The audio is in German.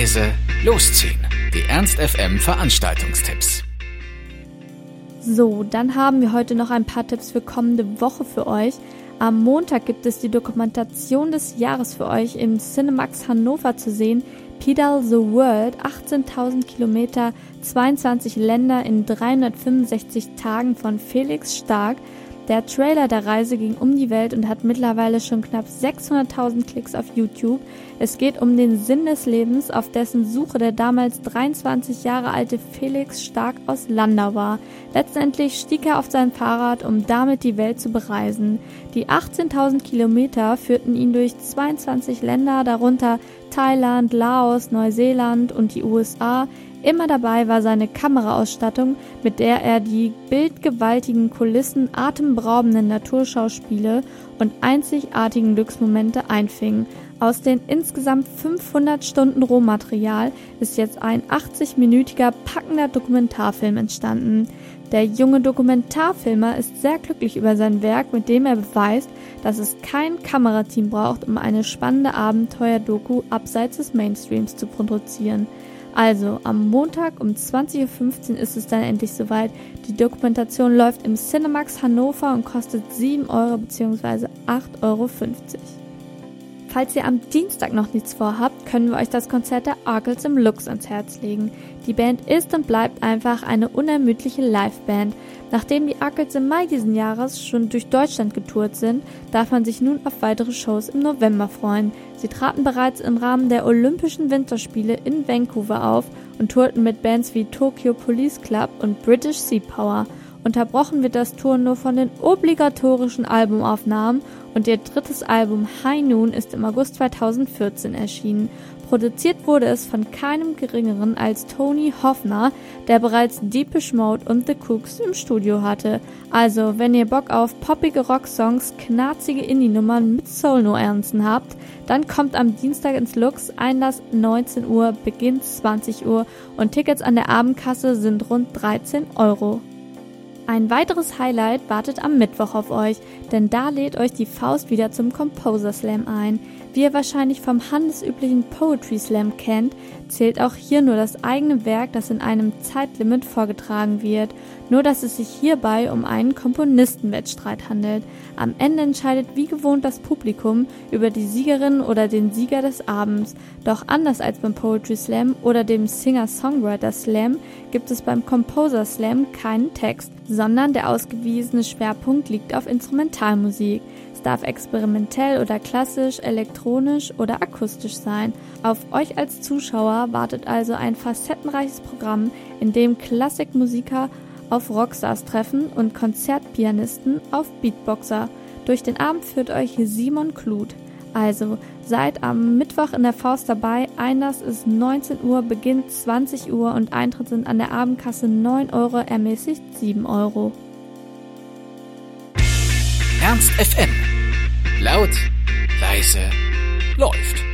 Reise losziehen. Die Ernst FM Veranstaltungstipps. So, dann haben wir heute noch ein paar Tipps für kommende Woche für euch. Am Montag gibt es die Dokumentation des Jahres für euch im Cinemaxx Hannover zu sehen. Pedal the World, 18.000 Kilometer, 22 Länder in 365 Tagen von Felix Stark. Der Trailer der Reise ging um die Welt und hat mittlerweile schon knapp 600.000 Klicks auf YouTube. Es geht um den Sinn des Lebens, auf dessen Suche der damals 23 Jahre alte Felix Stark aus Landau war. Letztendlich stieg er auf sein Fahrrad, um damit die Welt zu bereisen. Die 18.000 Kilometer führten ihn durch 22 Länder, darunter Thailand, Laos, Neuseeland und die USA. Immer dabei war seine Kameraausstattung, mit der er die bildgewaltigen Kulissen atemberaubenden Naturschauspiele und einzigartigen Glücksmomente einfing. Aus den insgesamt 500 Stunden Rohmaterial ist jetzt ein 80-minütiger packender Dokumentarfilm entstanden. Der junge Dokumentarfilmer ist sehr glücklich über sein Werk, mit dem er beweist, dass es kein Kamerateam braucht, um eine spannende Abenteuer-Doku abseits des Mainstreams zu produzieren. Also, am Montag um 20.15 Uhr ist es dann endlich soweit. Die Dokumentation läuft im Cinemaxx Hannover und kostet 7 € bzw. 8,50 €. Falls ihr am Dienstag noch nichts vorhabt, können wir euch das Konzert der Arkells im Lux ans Herz legen. Die Band ist und bleibt einfach eine unermüdliche Liveband. Nachdem die Arkells im Mai diesen Jahres schon durch Deutschland getourt sind, darf man sich nun auf weitere Shows im November freuen. Sie traten bereits im Rahmen der Olympischen Winterspiele in Vancouver auf und tourten mit Bands wie Tokyo Police Club und British Sea Power. Unterbrochen wird das Touren nur von den obligatorischen Albumaufnahmen und ihr drittes Album High Noon ist im August 2014 erschienen. Produziert wurde es von keinem Geringeren als Tony Hoffner, der bereits Deepish Mode und The Kooks im Studio hatte. Also, wenn ihr Bock auf poppige Rocksongs, knarzige Indie-Nummern mit Soul-Nuancen habt, dann kommt am Dienstag ins Lux, Einlass 19 Uhr, Beginn 20 Uhr und Tickets an der Abendkasse sind rund 13 €. Ein weiteres Highlight wartet am Mittwoch auf euch, denn da lädt euch die Faust wieder zum Composer Slam ein. Wie ihr wahrscheinlich vom handelsüblichen Poetry Slam kennt, zählt auch hier nur das eigene Werk, das in einem Zeitlimit vorgetragen wird. Nur, dass es sich hierbei um einen Komponistenwettstreit handelt. Am Ende entscheidet wie gewohnt das Publikum über die Siegerin oder den Sieger des Abends. Doch anders als beim Poetry Slam oder dem Singer-Songwriter Slam gibt es beim Composer Slam keinen Text, sondern der ausgewiesene Schwerpunkt liegt auf Instrumentalmusik. Es darf experimentell oder klassisch, elektronisch oder akustisch sein. Auf euch als Zuschauer wartet also ein facettenreiches Programm, in dem Klassikmusiker auf Rockstars treffen und Konzertpianisten auf Beatboxer. Durch den Abend führt euch Simon Kluth. Also, seid am Mittwoch in der Faust dabei. Einlass ist 19 Uhr, Beginn 20 Uhr und Eintritt sind an der Abendkasse 9 €, ermäßigt 7 €. Ernst FM. Laut, leise, läuft.